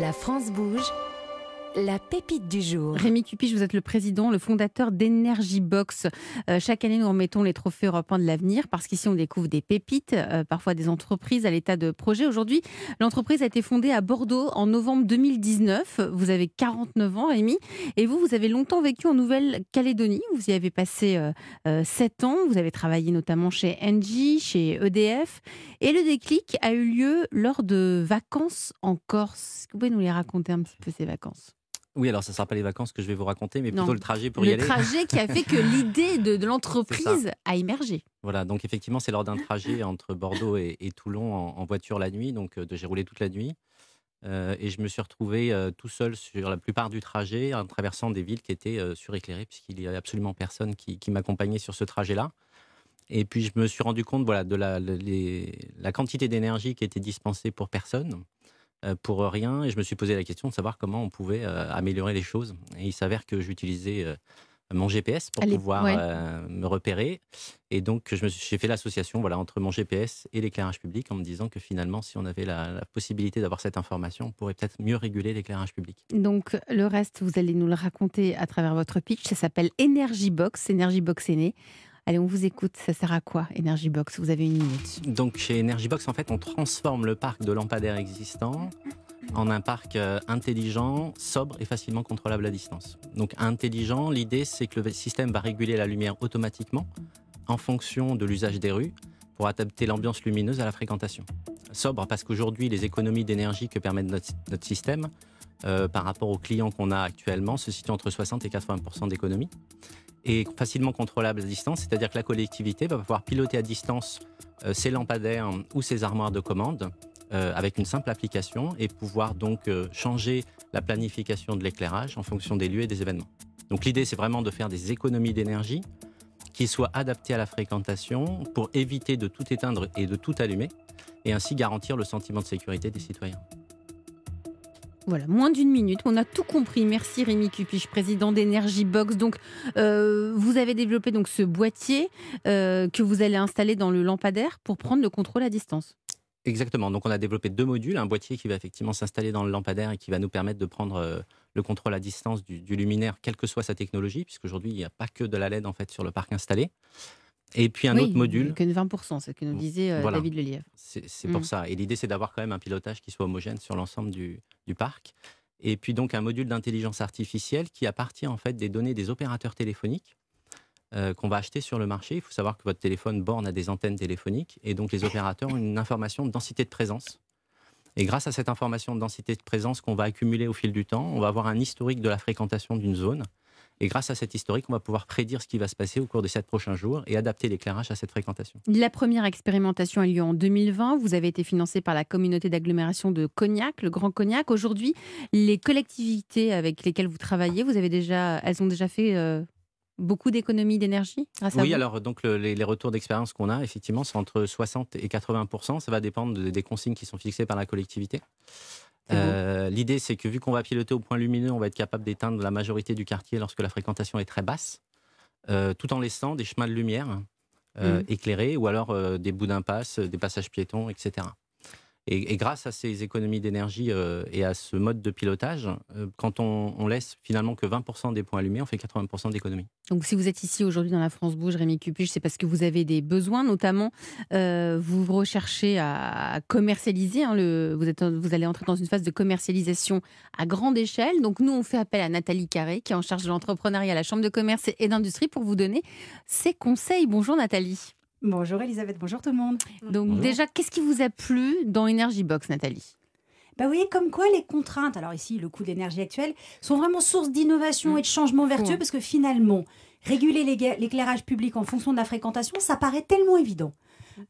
La France bouge, la pépite du jour. Rémi Cupiche, vous êtes le président, le fondateur d'Energybox. Chaque année, nous remettons les trophées européens de l'avenir parce qu'ici, on découvre des pépites, parfois des entreprises à l'état de projet. Aujourd'hui, l'entreprise a été fondée à Bordeaux en novembre 2019. Vous avez 49 ans, Rémi, et vous avez longtemps vécu en Nouvelle-Calédonie. Vous y avez passé 7 ans. Vous avez travaillé notamment chez Engie, chez EDF. Et le déclic a eu lieu lors de vacances en Corse. Vous pouvez nous les raconter un petit peu, ces vacances? Oui, alors ça ne sera pas les vacances que je vais vous raconter, mais plutôt le trajet pour y aller. Le trajet qui a fait que l'idée de l'entreprise a émergé. Voilà, donc effectivement, c'est lors d'un trajet entre Bordeaux et Toulon en voiture la nuit. Donc j'ai roulé toute la nuit et je me suis retrouvé tout seul sur la plupart du trajet en traversant des villes qui étaient suréclairées puisqu'il n'y avait absolument personne qui m'accompagnait sur ce trajet-là. Et puis je me suis rendu compte de la quantité d'énergie qui était dispensée pour personne. Pour rien, et je me suis posé la question de savoir comment on pouvait améliorer les choses. Et il s'avère que j'utilisais mon GPS pour pouvoir me repérer. Et donc, j'ai fait l'association entre mon GPS et l'éclairage public en me disant que finalement, si on avait la possibilité d'avoir cette information, on pourrait peut-être mieux réguler l'éclairage public. Donc, le reste, vous allez nous le raconter à travers votre pitch. Ça s'appelle Energybox. Energybox est né. Allez, on vous écoute. Ça sert à quoi, Energybox? Vous avez une minute. Donc, chez Energybox, en fait, on transforme le parc de lampadaires existant en un parc intelligent, sobre et facilement contrôlable à distance. Donc, intelligent, l'idée, c'est que le système va réguler la lumière automatiquement en fonction de l'usage des rues pour adapter l'ambiance lumineuse à la fréquentation. Sobre, parce qu'aujourd'hui, les économies d'énergie que permet notre système par rapport aux clients qu'on a actuellement se situent entre 60 et 80% d'économies. Et facilement contrôlable à distance, c'est-à-dire que la collectivité va pouvoir piloter à distance ses lampadaires ou ses armoires de commande avec une simple application et pouvoir donc changer la planification de l'éclairage en fonction des lieux et des événements. Donc l'idée, c'est vraiment de faire des économies d'énergie qui soient adaptées à la fréquentation pour éviter de tout éteindre et de tout allumer et ainsi garantir le sentiment de sécurité des citoyens. Voilà, moins d'une minute, on a tout compris. Merci Rémi Cupiche, président d'Energybox. Donc, vous avez développé donc ce boîtier que vous allez installer dans le lampadaire pour prendre le contrôle à distance. Exactement. Donc, on a développé deux modules. Un boîtier qui va effectivement s'installer dans le lampadaire et qui va nous permettre de prendre le contrôle à distance du luminaire, quelle que soit sa technologie, puisqu'aujourd'hui, il n'y a pas que de la LED en fait sur le parc installé. Et puis un autre module. Que 20%, c'est ce que nous disait David Lelièvre. C'est pour ça. Et l'idée, c'est d'avoir quand même un pilotage qui soit homogène sur l'ensemble du parc. Et puis donc un module d'intelligence artificielle qui, à partir en fait, des données des opérateurs téléphoniques qu'on va acheter sur le marché. Il faut savoir que votre téléphone borne à des antennes téléphoniques. Et donc les opérateurs ont une information de densité de présence. Et grâce à cette information de densité de présence qu'on va accumuler au fil du temps, on va avoir un historique de la fréquentation d'une zone. Et grâce à cet historique, on va pouvoir prédire ce qui va se passer au cours des 7 prochains jours et adapter l'éclairage à cette fréquentation. La première expérimentation a lieu en 2020. Vous avez été financé par la communauté d'agglomération de Cognac, le Grand Cognac. Aujourd'hui, les collectivités avec lesquelles vous travaillez, elles ont déjà fait beaucoup d'économies d'énergie grâce à vous ? Oui, alors donc, les retours d'expérience qu'on a, effectivement, c'est entre 60 et 80%. Ça va dépendre des consignes qui sont fixées par la collectivité. L'idée, c'est que vu qu'on va piloter au point lumineux, on va être capable d'éteindre la majorité du quartier lorsque la fréquentation est très basse, tout en laissant des chemins de lumière éclairés ou alors des bouts d'impasse, des passages piétons, etc. Et grâce à ces économies d'énergie et à ce mode de pilotage, quand on laisse finalement que 20% des points allumés, on fait 80% d'économies. Donc si vous êtes ici aujourd'hui dans la France Bouge, Rémi Cupiche, c'est parce que vous avez des besoins, notamment vous recherchez à commercialiser. Vous allez entrer dans une phase de commercialisation à grande échelle. Donc nous, on fait appel à Nathalie Carré, qui est en charge de l'entrepreneuriat à la Chambre de commerce et d'industrie, pour vous donner ses conseils. Bonjour Nathalie. Bonjour Elisabeth, bonjour tout le monde. Donc déjà, qu'est-ce qui vous a plu dans Energybox, Nathalie ? Bah vous voyez, comme quoi les contraintes, alors ici le coût de l'énergie actuelle, sont vraiment source d'innovation et de changement vertueux, parce que finalement, réguler l'éclairage public en fonction de la fréquentation, ça paraît tellement évident.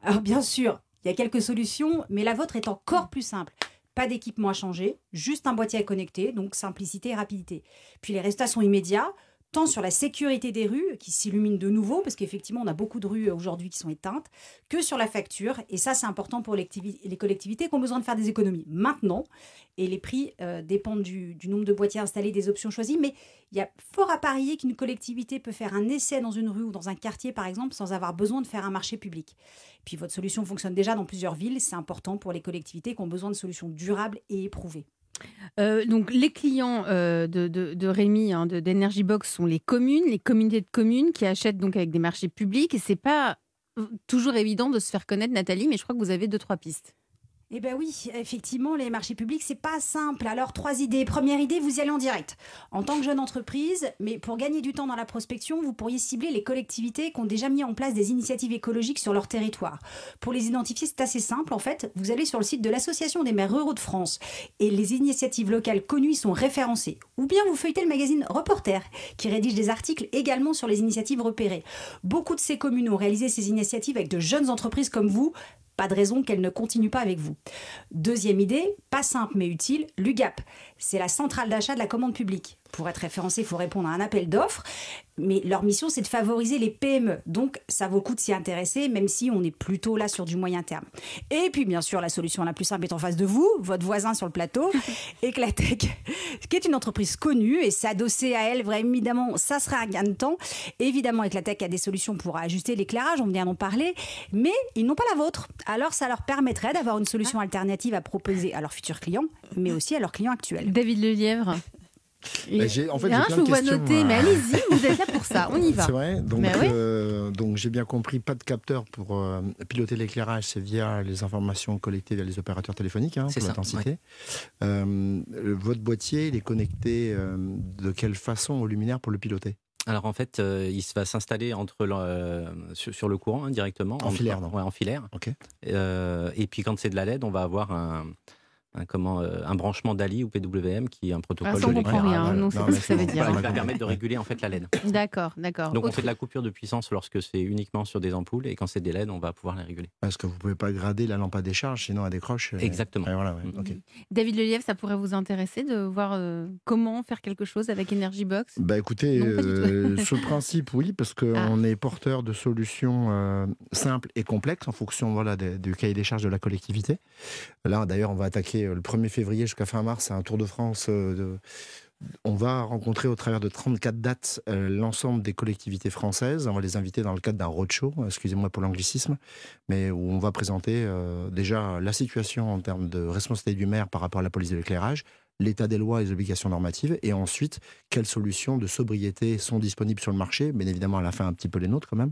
Alors bien sûr, il y a quelques solutions, mais la vôtre est encore plus simple. Pas d'équipement à changer, juste un boîtier à connecter, donc simplicité et rapidité. Puis les résultats sont immédiats. Tant sur la sécurité des rues, qui s'illuminent de nouveau, parce qu'effectivement, on a beaucoup de rues aujourd'hui qui sont éteintes, que sur la facture. Et ça, c'est important pour les collectivités qui ont besoin de faire des économies maintenant. Et les prix dépendent du nombre de boîtiers installés, des options choisies. Mais il y a fort à parier qu'une collectivité peut faire un essai dans une rue ou dans un quartier, par exemple, sans avoir besoin de faire un marché public. Puis votre solution fonctionne déjà dans plusieurs villes. C'est important pour les collectivités qui ont besoin de solutions durables et éprouvées. Donc les clients de Rémi, hein, d'Energybox, sont les communes, les communautés de communes qui achètent donc avec des marchés publics. Et c'est pas toujours évident de se faire connaître, Nathalie, mais je crois que vous avez 2-3 pistes. Eh bien oui, effectivement, les marchés publics, c'est pas simple. Alors, 3 idées. Première idée, vous y allez en direct. En tant que jeune entreprise, mais pour gagner du temps dans la prospection, vous pourriez cibler les collectivités qui ont déjà mis en place des initiatives écologiques sur leur territoire. Pour les identifier, c'est assez simple. En fait, vous allez sur le site de l'Association des maires ruraux de France et les initiatives locales connues sont référencées. Ou bien vous feuilletez le magazine Reporter, qui rédige des articles également sur les initiatives repérées. Beaucoup de ces communes ont réalisé ces initiatives avec de jeunes entreprises comme vous. Pas de raison qu'elle ne continue pas avec vous. Deuxième idée, pas simple mais utile, l'UGAP. C'est la centrale d'achat de la commande publique. Pour être référencé, il faut répondre à un appel d'offres. Mais leur mission, c'est de favoriser les PME. Donc, ça vaut le coup de s'y intéresser, même si on est plutôt là sur du moyen terme. Et puis, bien sûr, la solution la plus simple est en face de vous, votre voisin sur le plateau, Eclatec, qui est une entreprise connue. Et s'adosser à elle, vraiment, évidemment, ça sera un gain de temps. Évidemment, Eclatec a des solutions pour ajuster l'éclairage, on vient d'en parler. Mais ils n'ont pas la vôtre. Alors, ça leur permettrait d'avoir une solution alternative à proposer à leurs futurs clients, mais aussi à leurs clients actuels. David Lelièvre. Je vous vois noter, mais allez-y, vous êtes là pour ça, on y va. C'est vrai, donc j'ai bien compris, pas de capteur pour piloter l'éclairage, c'est via les informations collectées via les opérateurs téléphoniques, hein, pour l'intensité. Ouais. Votre boîtier, il est connecté de quelle façon au luminaire pour le piloter? Alors en fait, il va s'installer sur le courant, hein, directement. En filaire. Okay. Et puis quand c'est de la LED, on va avoir un branchement DALI ou PWM qui est un protocole de l'éclairage. Ça va permettre de réguler en fait la LED. D'accord. Donc on fait de la coupure de puissance lorsque c'est uniquement sur des ampoules, et quand c'est des LED, on va pouvoir les réguler. Parce que vous ne pouvez pas grader la lampe à décharge, sinon elle décroche. Exactement. David Lelièvre, ça pourrait vous intéresser de voir comment faire quelque chose avec Energybox? Écoutez, ce principe, oui, parce qu'on est porteur de solutions simples et complexes en fonction du cahier des charges de la collectivité. Là, d'ailleurs, on va attaquer le 1er février jusqu'à fin mars, à un Tour de France. On va rencontrer au travers de 34 dates l'ensemble des collectivités françaises. On va les inviter dans le cadre d'un roadshow, excusez-moi pour l'anglicisme, mais où on va présenter déjà la situation en termes de responsabilité du maire par rapport à la police de l'éclairage, l'état des lois et les obligations normatives, et ensuite, quelles solutions de sobriété sont disponibles sur le marché, bien évidemment à la fin un petit peu les nôtres quand même.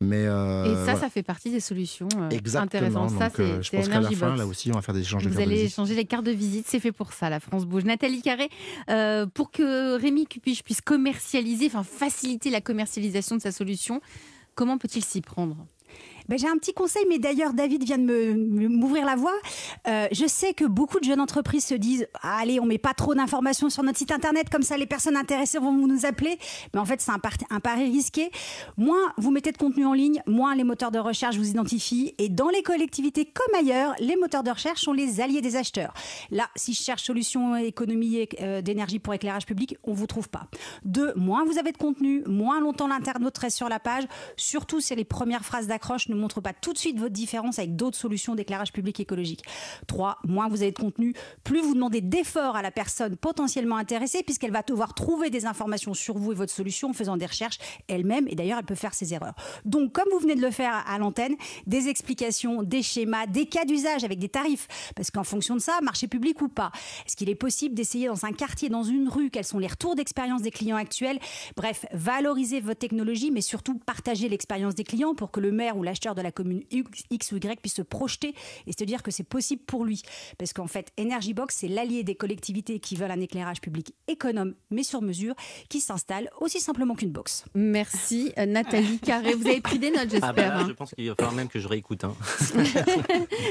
Mais ça fait partie des solutions intéressantes. Exactement, je pense qu'à la fin, là aussi, on va faire des échanges de cartes de visite. Vous allez échanger les cartes de visite, c'est fait pour ça, la France bouge. Nathalie Carré, pour que Rémi Cupiche puisse faciliter la commercialisation de sa solution, comment peut-il s'y prendre ? J'ai un petit conseil, mais d'ailleurs David vient de m'ouvrir la voie. Je sais que beaucoup de jeunes entreprises se disent « Allez, on ne met pas trop d'informations sur notre site internet, comme ça les personnes intéressées vont nous appeler. » Mais en fait, c'est un pari risqué. Moins vous mettez de contenu en ligne, moins les moteurs de recherche vous identifient. Et dans les collectivités comme ailleurs, les moteurs de recherche sont les alliés des acheteurs. Là, si je cherche solution économie d'énergie pour éclairage public, on ne vous trouve pas. 2, moins vous avez de contenu, moins longtemps l'internaute reste sur la page. Surtout si les premières phrases d'accroche ne montre pas tout de suite votre différence avec d'autres solutions d'éclairage public écologique. 3, moins vous avez de contenu, plus vous demandez d'efforts à la personne potentiellement intéressée, puisqu'elle va devoir trouver des informations sur vous et votre solution en faisant des recherches elle-même, et d'ailleurs elle peut faire ses erreurs. Donc comme vous venez de le faire à l'antenne, des explications, des schémas, des cas d'usage avec des tarifs, parce qu'en fonction de ça, marché public ou pas, est-ce qu'il est possible d'essayer dans un quartier, dans une rue, quels sont les retours d'expérience des clients actuels? Bref, valorisez votre technologie, mais surtout partagez l'expérience des clients pour que le maire ou l'acheteur de la commune X ou Y puisse se projeter et se dire que c'est possible pour lui. Parce qu'en fait, Energybox, c'est l'allié des collectivités qui veulent un éclairage public économe, mais sur mesure, qui s'installe aussi simplement qu'une box. Merci Nathalie Carré. Vous avez pris des notes, j'espère. Je pense qu'il va falloir même que je réécoute. Hein.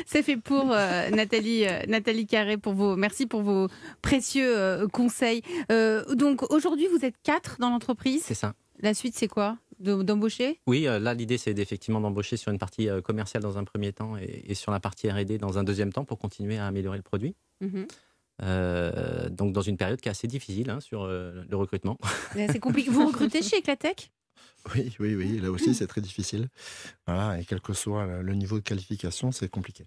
C'est fait pour Nathalie Carré. Merci pour vos précieux conseils. Donc aujourd'hui, vous êtes 4 dans l'entreprise. C'est ça. La suite, c'est quoi ? D'embaucher? Oui, là l'idée c'est effectivement d'embaucher sur une partie commerciale dans un premier temps et sur la partie R&D dans un deuxième temps pour continuer à améliorer le produit. Donc dans une période qui est assez difficile sur le recrutement. C'est compliqué. Vous recrutez chez Eclatec? Oui, là aussi c'est très difficile. Voilà, et quel que soit le niveau de qualification, c'est compliqué.